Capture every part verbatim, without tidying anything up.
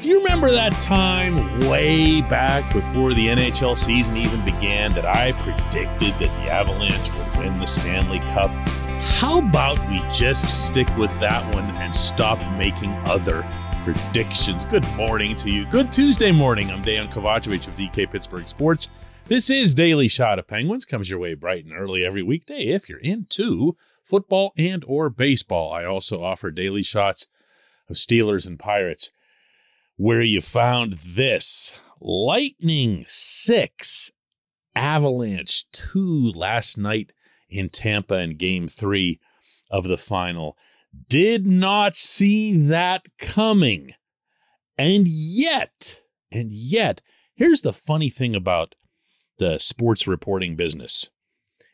Do you remember that time way back before the N H L season even began that I predicted that the Avalanche would win the Stanley Cup? How about we just stick with that one and stop making other predictions? Good morning to you. Good Tuesday morning. I'm Dan Kovacevic of D K Pittsburgh Sports. This is Daily Shot of Penguins. Comes your way bright and early every weekday if you're into football and or baseball. I also offer Daily Shots of Steelers and Pirates, where you found this. Lightning six, Avalanche two last night in Tampa in game three of the final. Did not see that coming. And yet, and yet, here's the funny thing about the sports reporting business.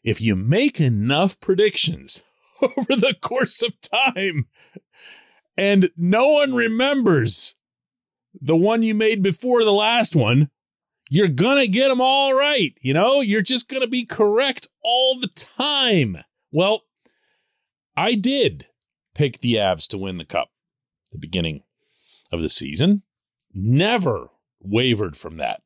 If you make enough predictions over the course of time and no one remembers the one you made before the last one, you're going to get them all right. You know, you're just going to be correct all the time. Well, I did pick the Avs to win the Cup at the beginning of the season. Never wavered from that.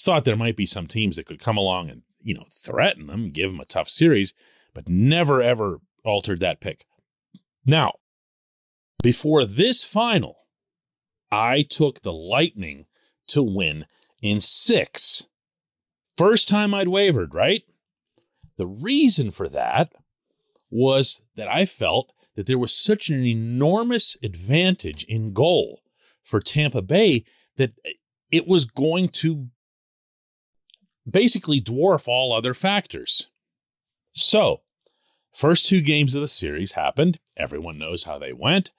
Thought there might be some teams that could come along and, you know, threaten them, give them a tough series, but never, ever altered that pick. Now, before this final, I took the Lightning to win in six. First time I'd wavered, right? The reason for that was that I felt that there was such an enormous advantage in goal for Tampa Bay that it was going to basically dwarf all other factors. So, first two games of the series happened. Everyone knows how they went.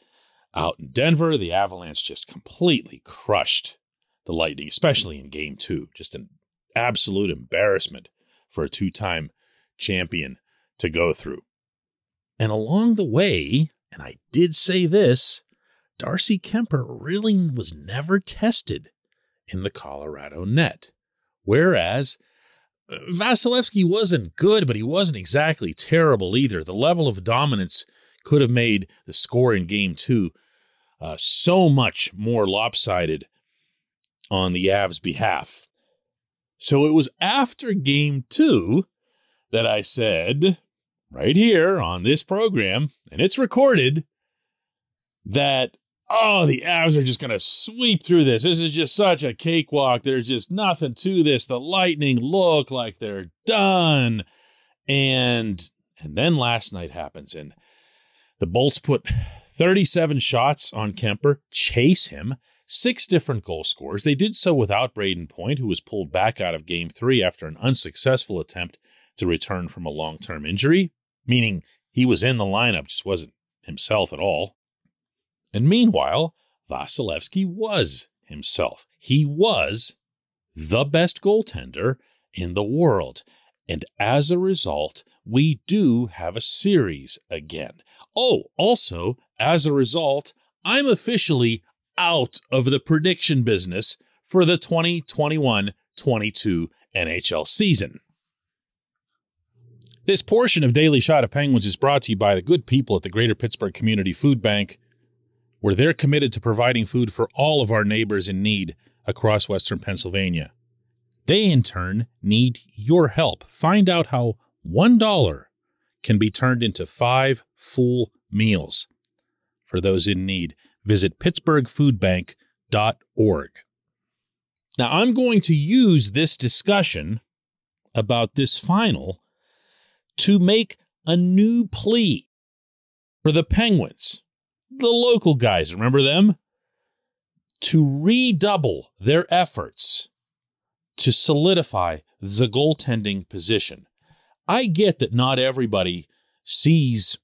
Out in Denver, the Avalanche just completely crushed the Lightning, especially in game two. Just an absolute embarrassment for a two-time champion to go through. And along the way, and I did say this, Darcy Kemper really was never tested in the Colorado net. Whereas Vasilevskiy wasn't good, but he wasn't exactly terrible either. The level of dominance could have made the score in game two uh, so much more lopsided on the Avs' behalf. So it was after game two that I said, right here on this program, and it's recorded, that, oh, the Avs are just going to sweep through this. This is just such a cakewalk. There's just nothing to this. The Lightning look like they're done. And, and then last night happens, and the Bolts put thirty-seven shots on Kemper, chase him, six different goal scorers. They did so without Brayden Point, who was pulled back out of game three after an unsuccessful attempt to return from a long-term injury, meaning he was in the lineup, just wasn't himself at all. And meanwhile, Vasilevskiy was himself. He was the best goaltender in the world. And as a result, we do have a series again. Oh, also, as a result, I'm officially out of the prediction business for the twenty twenty-one twenty-two N H L season. This portion of Daily Shot of Penguins is brought to you by the good people at the Greater Pittsburgh Community Food Bank, where they're committed to providing food for all of our neighbors in need across Western Pennsylvania. They, in turn, need your help. Find out how one dollar can be turned into five full meals for those in need. Visit pittsburgh food bank dot org. Now, I'm going to use this discussion about this final to make a new plea for the Penguins, the local guys, remember them, to redouble their efforts to solidify the goaltending position. I get that not everybody sees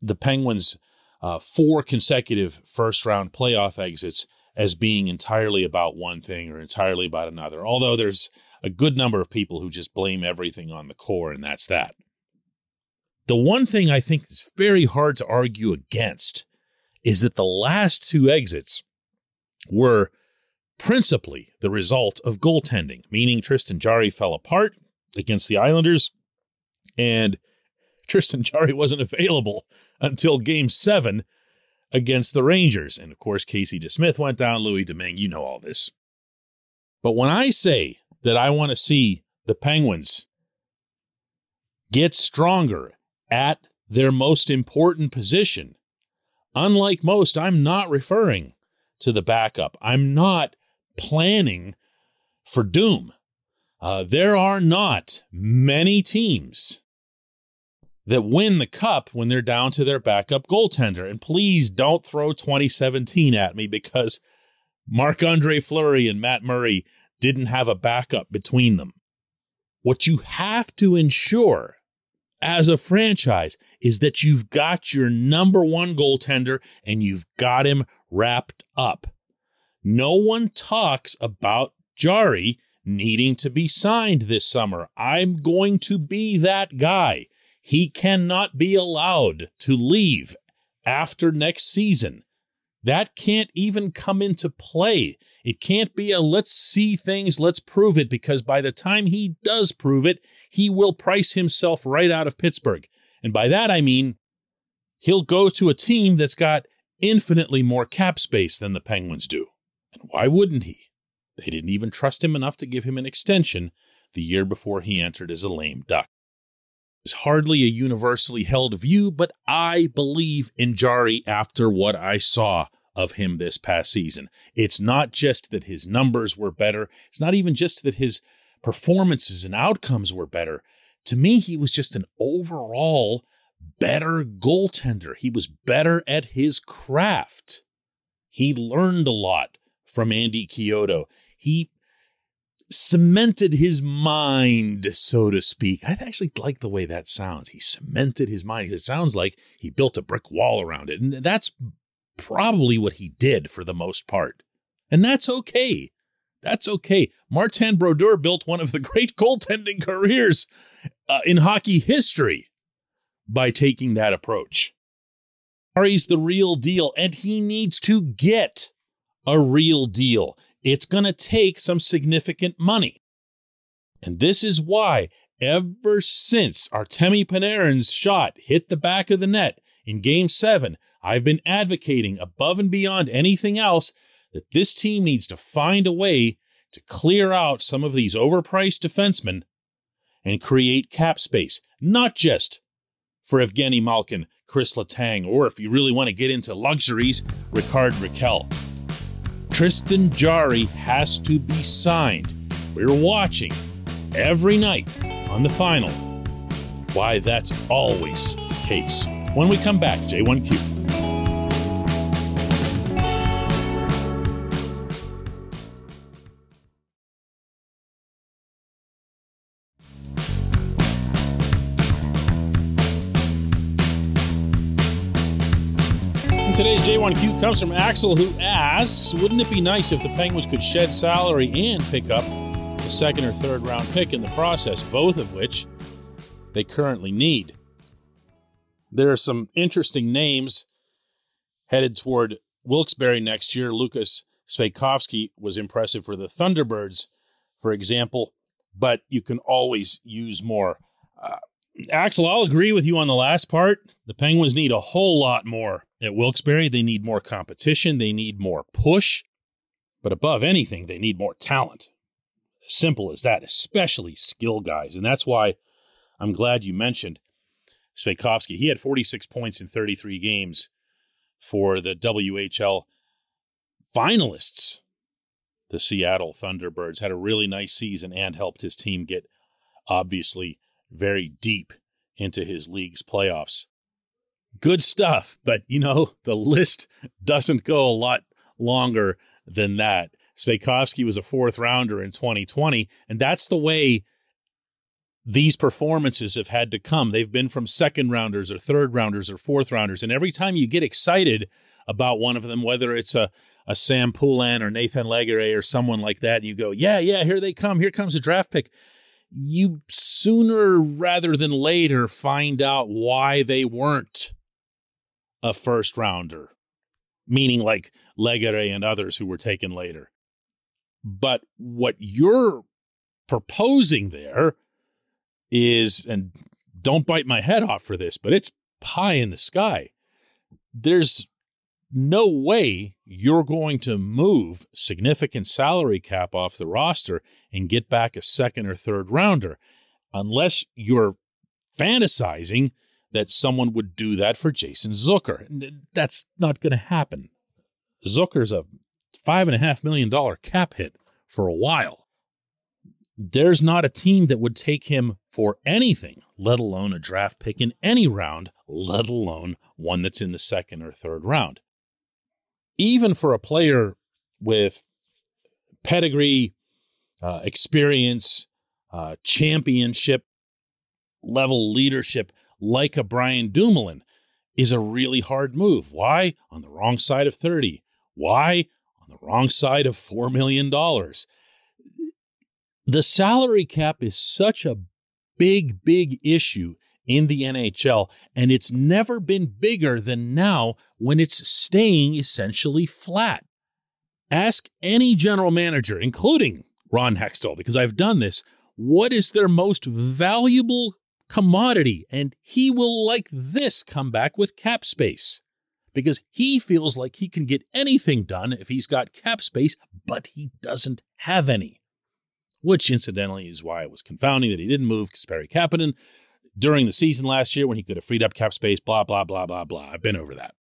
the Penguins' uh, four consecutive first-round playoff exits as being entirely about one thing or entirely about another, although there's a good number of people who just blame everything on the core, and that's that. The one thing I think is very hard to argue against is that the last two exits were principally the result of goaltending, meaning Tristan Jarry fell apart against the Islanders, and Tristan Jarry wasn't available until Game seven against the Rangers. And, of course, Casey DeSmith went down, Louis Domingue, you know all this. But when I say that I want to see the Penguins get stronger at their most important position, unlike most, I'm not referring to the backup. I'm not planning for doom. Uh, there are not many teams that win the Cup when they're down to their backup goaltender. And please don't throw twenty seventeen at me, because Marc-Andre Fleury and Matt Murray didn't have a backup between them. What you have to ensure as a franchise is that you've got your number one goaltender and you've got him wrapped up. No one talks about Jarry needing to be signed this summer. I'm going to be that guy. He cannot be allowed to leave after next season. That can't even come into play. It can't be a let's see things, let's prove it, because by the time he does prove it, he will price himself right out of Pittsburgh. And by that I mean he'll go to a team that's got infinitely more cap space than the Penguins do. And why wouldn't he? They didn't even trust him enough to give him an extension the year before he entered as a lame duck. Is hardly a universally held view, but I believe in Jarry after what I saw of him this past season. It's not just that his numbers were better. It's not even just that his performances and outcomes were better. To me, he was just an overall better goaltender. He was better at his craft. He learned a lot from Andy Chiodo. He cemented his mind, so to speak. I actually like the way that sounds. He cemented his mind. It sounds like he built a brick wall around it. And that's probably what he did for the most part. And that's okay. That's okay. Martin Brodeur built one of the great goaltending careers uh, in hockey history by taking that approach. Jarry's the real deal, and he needs to get a real deal. It's going to take some significant money. And this is why ever since Artemi Panarin's shot hit the back of the net in Game seven, I've been advocating above and beyond anything else that this team needs to find a way to clear out some of these overpriced defensemen and create cap space, not just for Evgeny Malkin, Chris Letang, or if you really want to get into luxuries, Ricard Raquel. Tristan Jarry has to be signed. We're watching every night on the final why that's always the case. When we come back, J one Q. Today's J one Q comes from Axel, who asks, wouldn't it be nice if the Penguins could shed salary and pick up a second or third round pick in the process, both of which they currently need? There are some interesting names headed toward Wilkes-Barre next year. Lukas Svejkovsky was impressive for the Thunderbirds, for example, but you can always use more. Uh, Axel, I'll agree with you on the last part. The Penguins need a whole lot more at Wilkes-Barre. They need more competition. They need more push. But above anything, they need more talent. As simple as that, especially skill guys. And that's why I'm glad you mentioned Svejkovsky. He had forty-six points in thirty-three games for the W H L finalists. The Seattle Thunderbirds had a really nice season and helped his team get, obviously, very deep into his league's playoffs. Good stuff, but, you know, the list doesn't go a lot longer than that. Svejkovsky was a fourth rounder in twenty twenty, and that's the way these performances have had to come. They've been from second rounders or third rounders or fourth rounders, and every time you get excited about one of them, whether it's a, a Sam Poulin or Nathan Legare or someone like that, and you go, yeah, yeah, here they come, here comes a draft pick, you sooner rather than later find out why they weren't a first rounder, meaning like Legare and others who were taken later. But what you're proposing there is, and don't bite my head off for this, but it's pie in the sky. There's no way you're going to move significant salary cap off the roster and get back a second or third rounder unless you're fantasizing that someone would do that for Jason Zucker. That's not going to happen. Zucker's a five point five million dollars cap hit for a while. There's not a team that would take him for anything, let alone a draft pick in any round, let alone one that's in the second or third round. Even for a player with pedigree, uh, experience, uh, championship level leadership, like a Brian Dumoulin, is a really hard move. Why? On the wrong side of thirty. Why? On the wrong side of four million dollars. The salary cap is such a big, big issue in the N H L, and it's never been bigger than now when it's staying essentially flat. Ask any general manager, including Ron Hextall, because I've done this, what is their most valuable commodity, and he will, like this, come back with cap space, because he feels like he can get anything done if he's got cap space, but he doesn't have any, which incidentally is why it was confounding that he didn't move Kasperi Kapanen during the season last year when he could have freed up cap space, blah, blah, blah, blah, blah. I've been over that.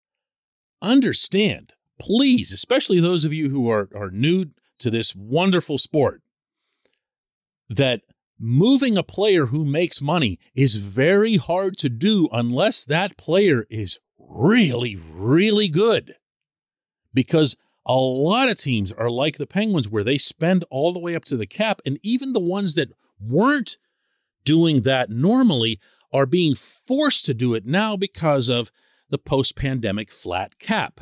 Understand, please, especially those of you who are, are new to this wonderful sport, that moving a player who makes money is very hard to do unless that player is really, really good. Because a lot of teams are like the Penguins, where they spend all the way up to the cap, and even the ones that weren't doing that normally are being forced to do it now because of the post-pandemic flat cap.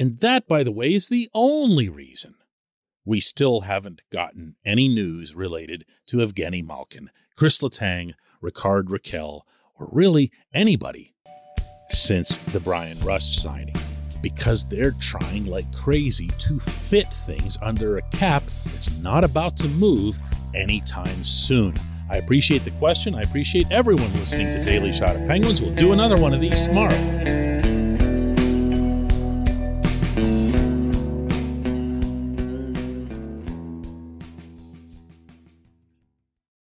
And that, by the way, is the only reason we still haven't gotten any news related to Evgeny Malkin, Chris Letang, Ricard Raquel, or really anybody since the Brian Rust signing, because they're trying like crazy to fit things under a cap that's not about to move anytime soon. I appreciate the question. I appreciate everyone listening to Daily Shot of Penguins. We'll do another one of these tomorrow.